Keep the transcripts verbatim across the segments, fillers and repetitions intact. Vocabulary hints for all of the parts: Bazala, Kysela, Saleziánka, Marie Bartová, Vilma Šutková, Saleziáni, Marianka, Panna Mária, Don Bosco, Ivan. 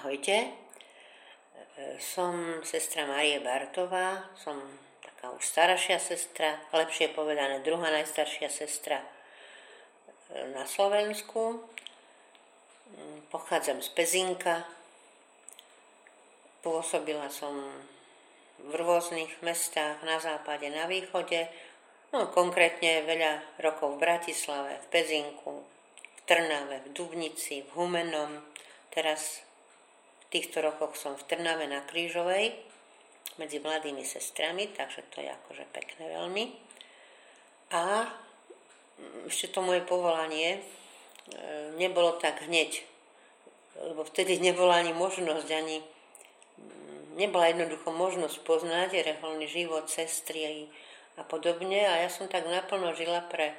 Ahojte, som sestra Marie Bartová, som taká už staršia sestra, lepšie povedané druhá najstaršia sestra na Slovensku. Pochádzam z Pezinka, pôsobila som v rôznych mestách na západe, na východe, no konkrétne veľa rokov v Bratislave, v Pezinku, v Trnave, v Dubnici, v Humennom, teraz v týchto rokoch som v Trnave na Krížovej medzi mladými sestrami, takže to je akože pekné veľmi. A ešte to moje povolanie nebolo tak hneď, lebo vtedy nebola ani možnosť, ani nebola jednoducho možnosť poznať reholný život sestry a podobne. A ja som tak naplno žila pre,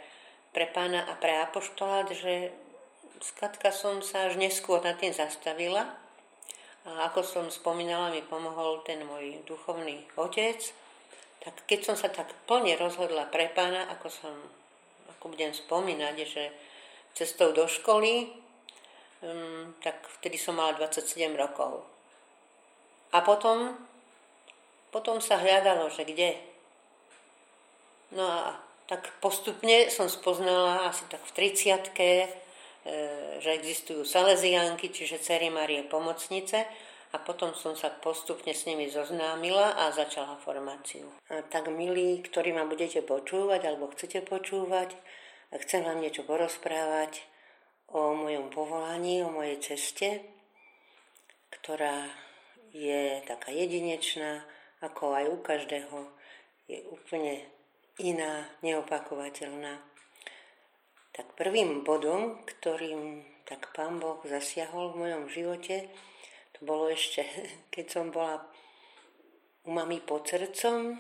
pre pána a pre apoštolát, že skladka som sa až neskôr nad tým zastavila. A ako som spomínala, mi pomohol ten môj duchovný otec. Tak keď som sa tak plne rozhodla pre pána, ako som, ako budem spomínať, že cestou do školy, um, tak vtedy som mala dvadsaťsedem rokov. A potom, potom sa hľadalo, že kde. No a tak postupne som spoznala asi tak v tridsiatke, že existujú Saleziánky, čiže dcery Márie Pomocnice, a potom som sa postupne s nimi zoznámila a začala formáciu. A tak milí, ktorí ma budete počúvať alebo chcete počúvať, chcem vám niečo porozprávať o mojom povolaní, o mojej ceste, ktorá je taká jedinečná, ako aj u každého, je úplne iná, neopakovateľná. Tak prvým bodom, ktorým tak Pán Boh zasiahol v mojom živote, to bolo ešte, keď som bola u mami pod srdcom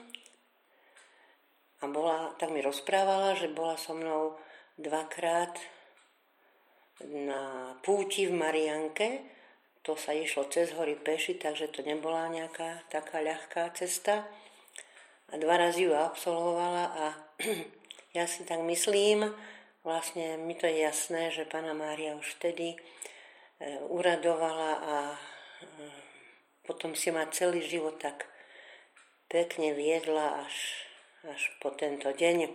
a bola, tak mi rozprávala, že bola so mnou dvakrát na púti v Marianke. To sa išlo cez hory peši, takže to nebola nejaká taká ľahká cesta. A dva razy ju absolvovala a ja si tak myslím, vlastne mi to je jasné, že Panna Mária už vtedy uradovala a potom si ma celý život tak pekne viedla až, až po tento deň.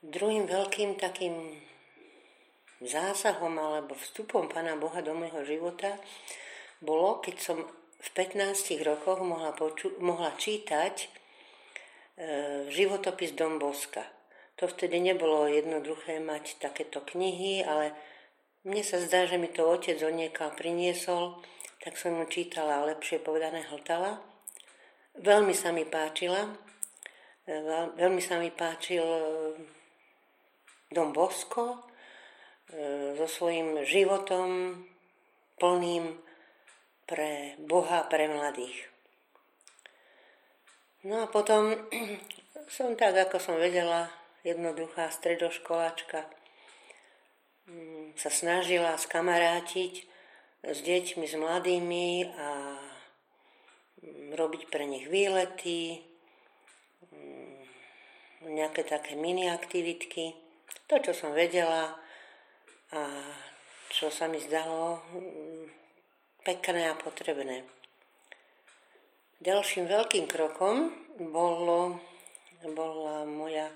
Druhým veľkým takým zásahom alebo vstupom Pána Boha do môjho života bolo, keď som v pätnástich rokoch mohla, poču- mohla čítať e, životopis Don Boska. To vtedy nebolo jednoduché mať takéto knihy, ale mne sa zdá, že mi to otec odniekal priniesol, tak som mu čítala, lepšie povedané hltala. Veľmi sa mi páčila, veľmi sa mi páčil Don Bosco so svojím životom plným pre Boha, pre mladých. No a potom som tak, ako som vedela, jednoduchá stredoškoláčka, sa snažila skamarátiť s deťmi, s mladými a robiť pre nich výlety, nejaké také mini aktivitky, to, čo som vedela a čo sa mi zdalo pekné a potrebné. Ďalším veľkým krokom bolo, bola moja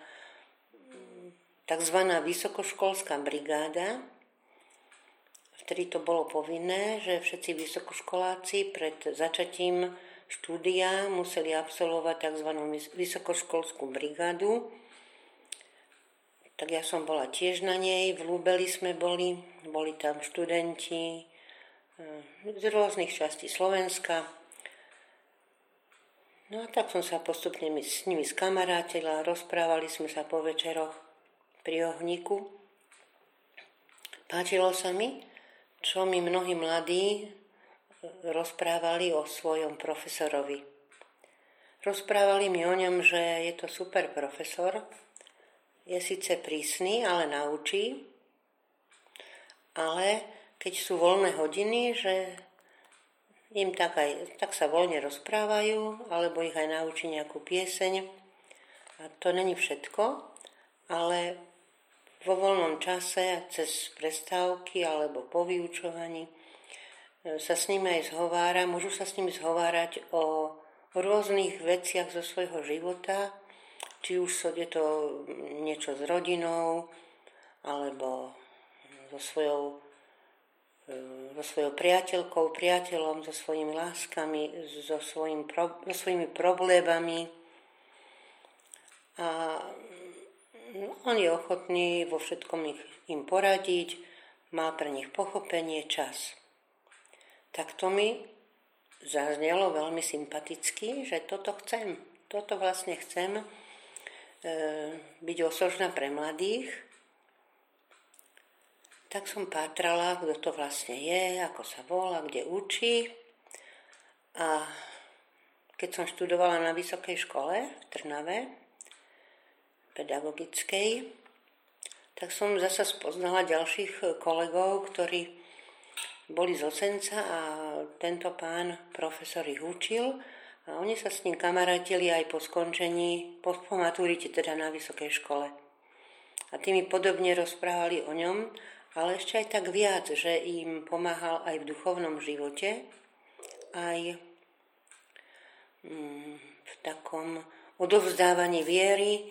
takzvaná vysokoškolská brigáda. Vtedy to bolo povinné, že všetci vysokoškoláci pred začatím štúdia museli absolvovať tzv. Vysokoškolskú brigádu. Tak ja som bola tiež na nej, v Lúbeli sme boli, boli tam študenti z rôznych častí Slovenska. No a tak som sa postupne s nimi skamarátila, rozprávali sme sa po večeroch pri ohníku. Páčilo sa mi, čo mi mnohí mladí rozprávali o svojom profesorovi. Rozprávali mi o ňom, že je to super profesor, je síce prísny, ale naučí, ale keď sú voľné hodiny, že im tak, aj, tak sa voľne rozprávajú, alebo ich aj naučí nejakú pieseň. A to není všetko, ale vo voľnom čase, cez prestávky alebo po vyučovaní sa s nimi aj zhovára, môžu sa s nimi zhovárať o rôznych veciach zo svojho života, či už je to niečo s rodinou, alebo so svojou, so svojou priateľkou, priateľom, so svojimi láskami, so, svojim, so svojimi problémami. A on je ochotný vo všetkom im poradiť, má pre nich pochopenie, čas. Tak to mi zaznelo veľmi sympaticky, že toto chcem. Toto vlastne chcem e, byť osožná pre mladých. Tak som pátrala, kto to vlastne je, ako sa volá, kde učí. A keď som študovala na vysokej škole v Trnave, pedagogickej, tak som zasa spoznala ďalších kolegov, ktorí boli z Osenca a tento pán profesor ich učil a oni sa s ním kamarátili aj po skončení, po, po maturite, teda na vysokej škole. A tí mi podobne rozprávali o ňom, ale ešte aj tak viac, že im pomáhal aj v duchovnom živote, aj mm, v takom odovzdávaní viery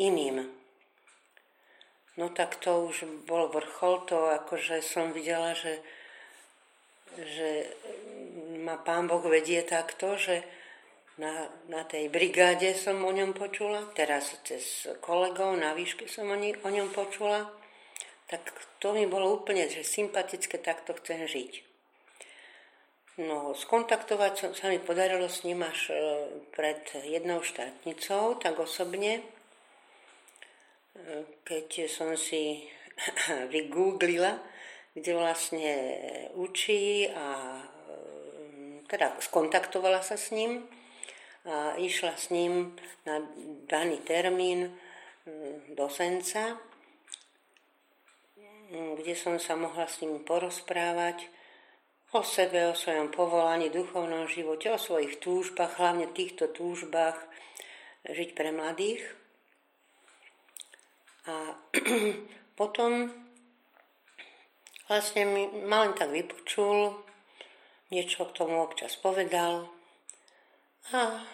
iným. No tak to už bol vrchol, to akože som videla, že že ma Pán Boh vedie takto, že na, na tej brigáde som o ňom počula, teraz cez kolegov na výške som o, ni, o ňom počula, tak to mi bolo úplne že sympatické, takto chcem žiť. No, skontaktovať som, sa mi podarilo s ním až pred jednou štátnicou, tak osobne, keď som si vygooglila, kde vlastne učí a teda skontaktovala sa s ním a išla s ním na daný termín do Senca, kde som sa mohla s ním porozprávať o sebe, o svojom povolaní, duchovnom živote, o svojich túžbách, hlavne týchto túžbách žiť pre mladých. A potom vlastne ma len tak vypočul, niečo k tomu občas povedal a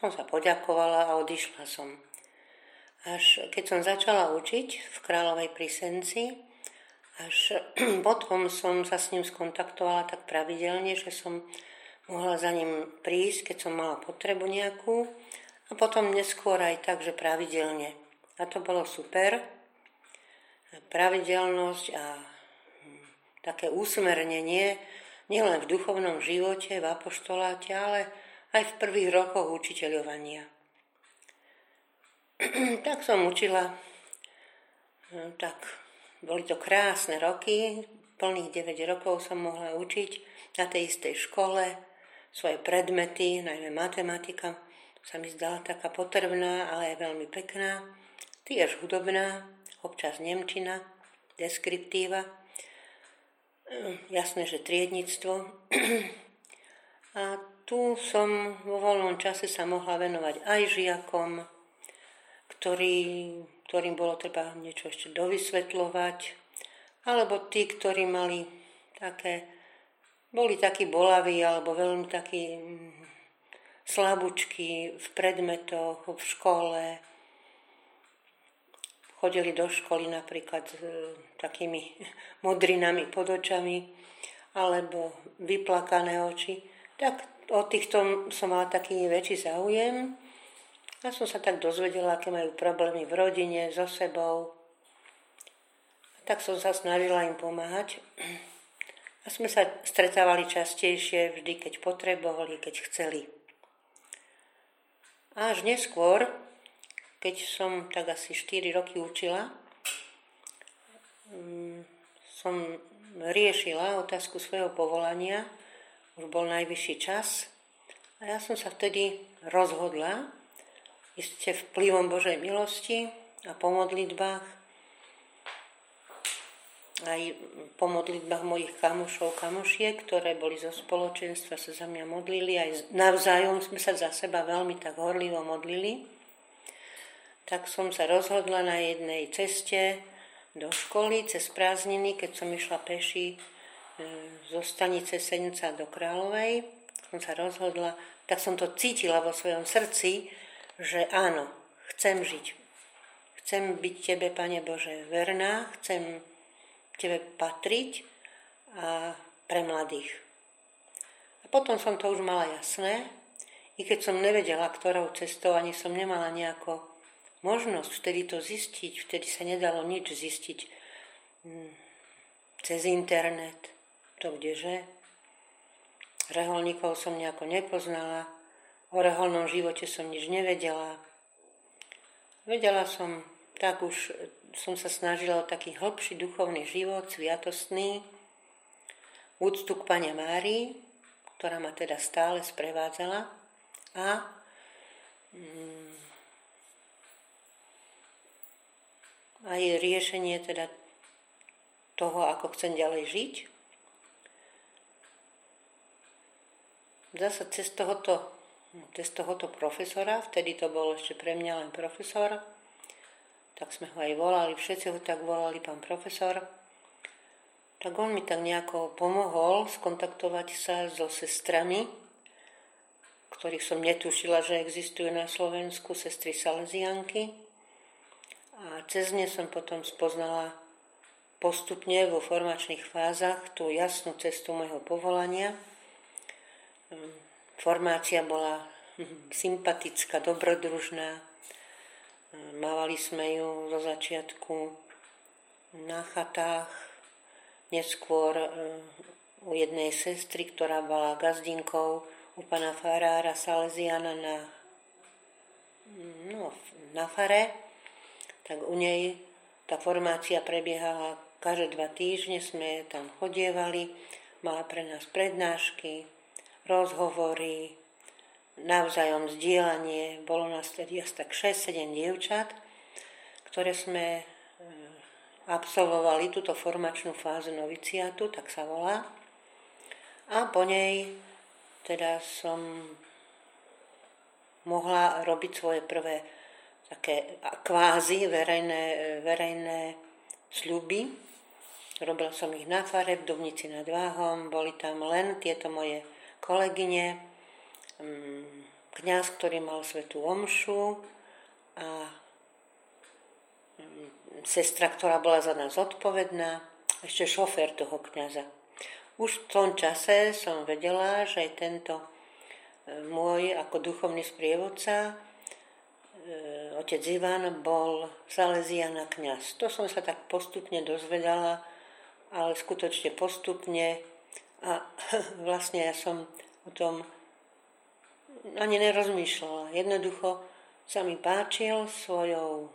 som sa poďakovala a odišla som. Až keď som začala učiť v Kráľovej pri Senci, až potom som sa s ním skontaktovala tak pravidelne, že som mohla za ním prísť, keď som mala potrebu nejakú a potom neskôr aj tak, že pravidelne. A to bolo super. Pravidelnosť a také úsmernenie, nielen v duchovnom živote, v apoštoláte, ale aj v prvých rokoch učiteľovania. Tak som učila, tak boli to krásne roky, plných deväť rokov som mohla učiť na tej istej škole, svoje predmety, najmä matematika, sa mi zdala taká potrebná, ale aj veľmi pekná, tiež hudobná, občas nemčina, deskriptíva. Jasné, že triednictvo. A tu som vo voľnom čase sa mohla venovať aj žiakom, ktorý, ktorým bolo treba niečo ešte dovysvetľovať, alebo tí, ktorí mali také, boli takí bolaví, alebo veľmi takí slabúčky v predmetoch, v škole. Chodili do školy napríklad s takými modrinami pod očami alebo vyplakané oči. Tak o týchto som mala taký väčší záujem a som sa tak dozvedela, aké majú problémy v rodine, so sebou. A tak som sa snažila im pomáhať a sme sa stretávali častejšie, vždy keď potrebovali, keď chceli. Až neskôr, keď som tak asi štyri roky učila, som riešila otázku svojho povolania, už bol najvyšší čas a ja som sa vtedy rozhodla, iste vplyvom Božej milosti a po modlitbách, aj po modlitbách mojich kamošov, kamošiek, ktoré boli zo spoločenstva, sa za mňa modlili, aj navzájom sme sa za seba veľmi tak horlivo modlili. Tak som sa rozhodla na jednej ceste do školy, cez prázdniny, keď som išla peši zo stanice Senca do Kráľovej, som sa rozhodla, tak som to cítila vo svojom srdci, že áno, chcem žiť. Chcem byť Tebe, Pane Bože, verná, chcem Tebe patriť a pre mladých. A potom som to už mala jasné, i keď som nevedela, ktorou cestou, ani som nemala nejako možnosť vtedy to zistiť, vtedy sa nedalo nič zistiť cez internet, to kdeže. Reholníkov som nejako nepoznala, o reholnom živote som nič nevedela. Vedela som, tak už som sa snažila o taký hlbší duchovný život, sviatostný, úctu k Panne Márii, ktorá ma teda stále sprevádzala, a mm, aj riešenie teda toho, ako chcem ďalej žiť. Zasa cez tohoto, cez tohoto profesora, vtedy to bol ešte pre mňa len profesor, tak sme ho aj volali, všetci ho tak volali, pán profesor, tak on mi tak nejako pomohol skontaktovať sa so sestrami, ktorých som netušila, že existujú na Slovensku, sestry Saleziánky. A cez ne som potom spoznala postupne vo formačných fázach tú jasnú cestu mojho povolania. Formácia bola sympatická, dobrodružná. Mávali sme ju zo začiatku na chatách, neskôr u jednej sestry, ktorá bola gazdinkou u pana farára Saleziana na, no, na fare. Tak u nej tá formácia prebiehala. Každé dva týždne sme tam chodievali, mala pre nás prednášky, rozhovory, navzájom zdieľanie. Bolo nás tedy asi tak šesť sedem dievčat, ktoré sme absolvovali túto formačnú fázu noviciátu, tak sa volá. A po nej teda som mohla robiť svoje prvé také kvázi verejné, verejné sľuby. Robila som ich na fare v Dubnici nad Váhom, boli tam len tieto moje kolegyne, kňaz, ktorý mal svätú omšu, a sestra, ktorá bola za nás odpovedná, ešte šofér toho kňaza. Už v tom čase som vedela, že tento môj ako duchovný sprievodca, otec Ivan, bol Salezián a kňaz. To som sa tak postupne dozvedala, ale skutočne postupne, a vlastne ja som o tom ani nerozmýšľala. Jednoducho sa mi páčil svojou,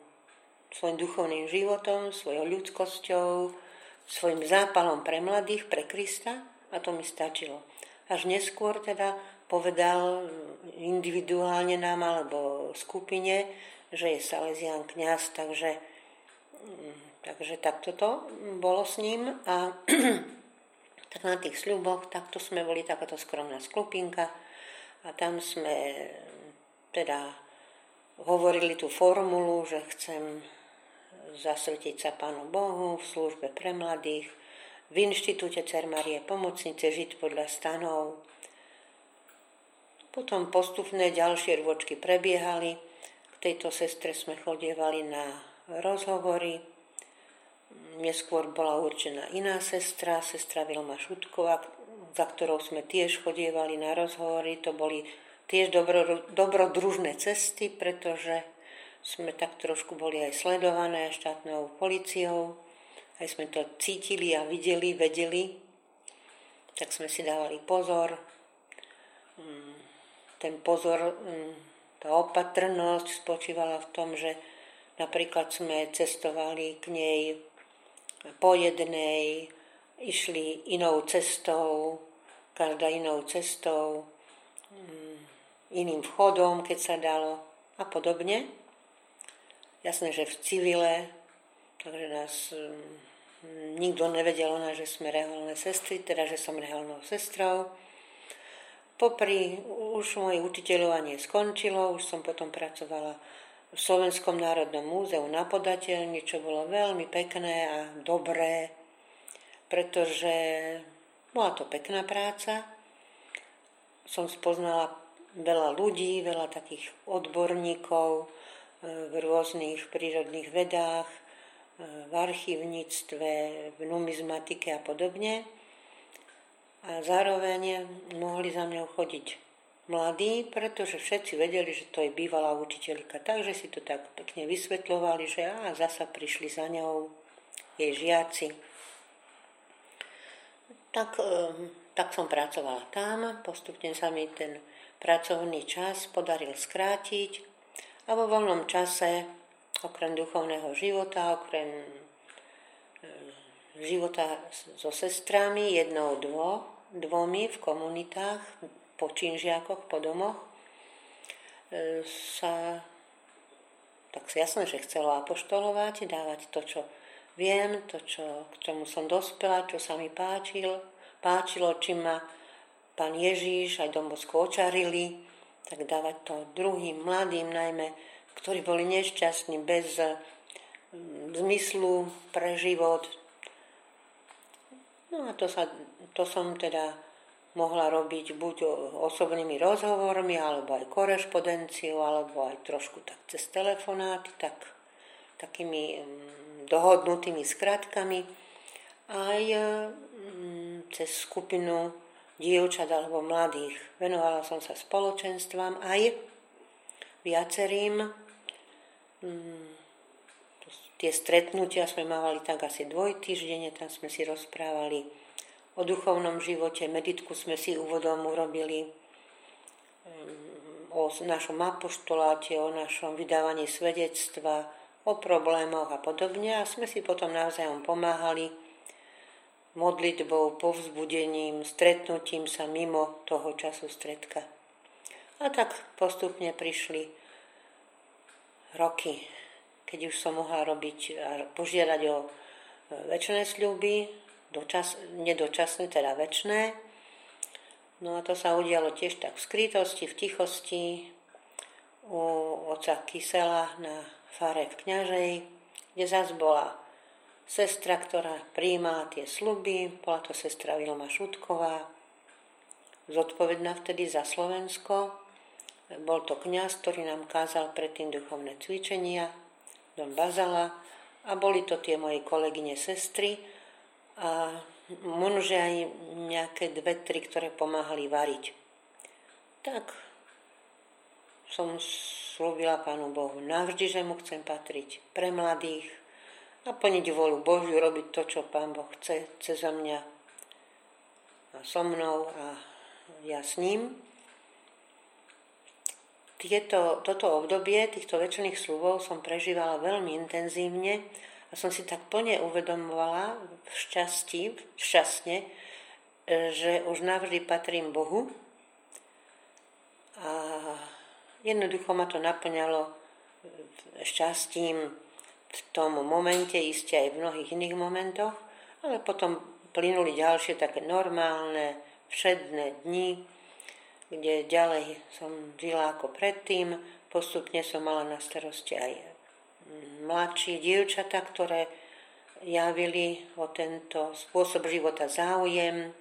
svojim duchovným životom, svojou ľudskosťou, svojim zápalom pre mladých, pre Krista, a to mi stačilo. Až neskôr teda povedal individuálne nám alebo skupine, že je Salezián kňaz, takže, takže takto to bolo s ním. A tak na tých sľuboch, takto sme boli takáto skromná skupinka a tam sme teda hovorili tú formulu, že chcem zasvetiť sa Pánu Bohu v službe pre mladých, v inštitúte Cer Marie Pomocnice žiť podľa stanov. Potom postupné ďalšie rôčky prebiehali, k tejto sestre sme chodievali na rozhovory. Neskôr bola určená iná sestra, sestra Vilma Šutková, za ktorou sme tiež chodievali na rozhovory. To boli tiež dobro, dobrodružné cesty, pretože sme tak trošku boli aj sledované štátnou policiou. Aj sme to cítili a videli, vedeli. Tak sme si dávali pozor. Ten pozor, tá opatrnosť spočívala v tom, že napríklad sme cestovali k nej po jednej, išli inou cestou, každá inou cestou, iným vchodom, keď sa dalo, a podobne. Jasné, že v civile, takže nás nikto nevedel, že sme reholné sestry, teda že som reholnou sestrou. Popri už moje učiteľovanie skončilo, už som potom pracovala v Slovenskom národnom múzeu na podateľni, čo bolo veľmi pekné a dobré, pretože Bola to pekná práca. Som spoznala veľa ľudí, veľa takých odborníkov v rôznych prírodných vedách, v archívnictve, v numizmatike a podobne. A zároveň mohli za mňou chodiť mladí, pretože všetci vedeli, že to je bývalá učiteľka. Takže si to tak pekne vysvetľovali, že á, zasa prišli za ňou jej žiaci. Tak, tak som pracovala tam, postupne sa mi ten pracovný čas podaril skrátiť a vo voľnom čase, okrem duchovného života, okrem života so sestrami, jednou dvo, dvomi v komunitách, po činžiakoch, po domoch, sa tak jasné, že chcela apoštolovať, dávať to, čo viem, to, čo, k čomu som dospela, čo sa mi páčil, páčilo, čím ma Pán Ježiš aj Don Bosco očarili, tak dávať to druhým, mladým najmä, ktorí boli nešťastní, bez zmyslu pre život. No a to, sa, to som teda mohla robiť buď osobnými rozhovormi, alebo aj korešpondenciou, alebo aj trošku tak cez telefonáty, tak, takými dohodnutými skratkami, aj cez skupinu dievčat alebo mladých. Venovala som sa spoločenstvám aj viacerým. Tie stretnutia sme mávali tak asi dvojtýždenne, tam sme si rozprávali o duchovnom živote, meditku sme si úvodom urobili, o našom apoštoláte, o našom vydávaní svedectva, o problémoch a podobne. A sme si potom navzájom pomáhali modlitbou, povzbudením, stretnutím sa mimo toho času stretka. A tak postupne prišli roky, keď už som mohla robiť a požiadať o večné sľuby, dočas, nedočasné, teda večné. No a to sa udialo tiež tak v skrytosti, v tichosti u otca Kysela na fare v Kňažej, kde zase bola sestra, ktorá prijímala tie sľuby. Bola to sestra Vilma Šutková, zodpovedná vtedy za Slovensko. Bol to kňaz, ktorý nám kázal predtým duchovné cvičenia, Don Bazala, a boli to tie moje kolegyne sestry a možno aj nejaké dve, tri, ktoré pomáhali variť. Tak som slúbila Pánu Bohu navždy, že mu chcem patriť pre mladých a plniť vôľu Božiu, robiť to, čo Pán Boh chce cezo mňa a so mnou a ja s ním. Tieto, toto obdobie týchto večerných sľubov som prežívala veľmi intenzívne a som si tak plne uvedomovala v šťastí, šťastne, že už navždy patrím Bohu a jednoducho ma to naplňalo šťastím v tom momente, iste aj v mnohých iných momentoch, ale potom plynuli ďalšie také normálne, všedné dni, kde ďalej som žila ako predtým. Postupne som mala na starosti aj mladšie dievčatá, ktoré javili o tento spôsob života záujem.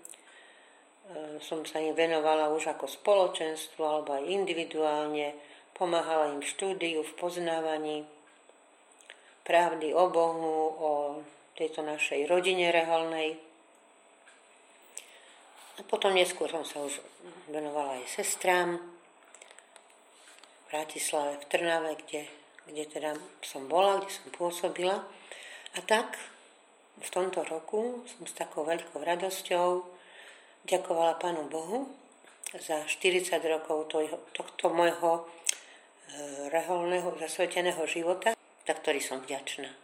Som sa im venovala už ako spoločenstvo alebo aj individuálne. Pomáhala im v štúdiu, v poznávaní pravdy o Bohu, o tejto našej rodine reholnej. A potom neskôr som sa už venovala aj sestrám v Bratislave, v Trnave, kde, kde teda som bola, kde som pôsobila. A tak v tomto roku som s takou veľkou radosťou ďakovala Pánu Bohu za štyridsať rokov toho, tohto môjho reholného, zasveteného života, za ktorý som vďačná.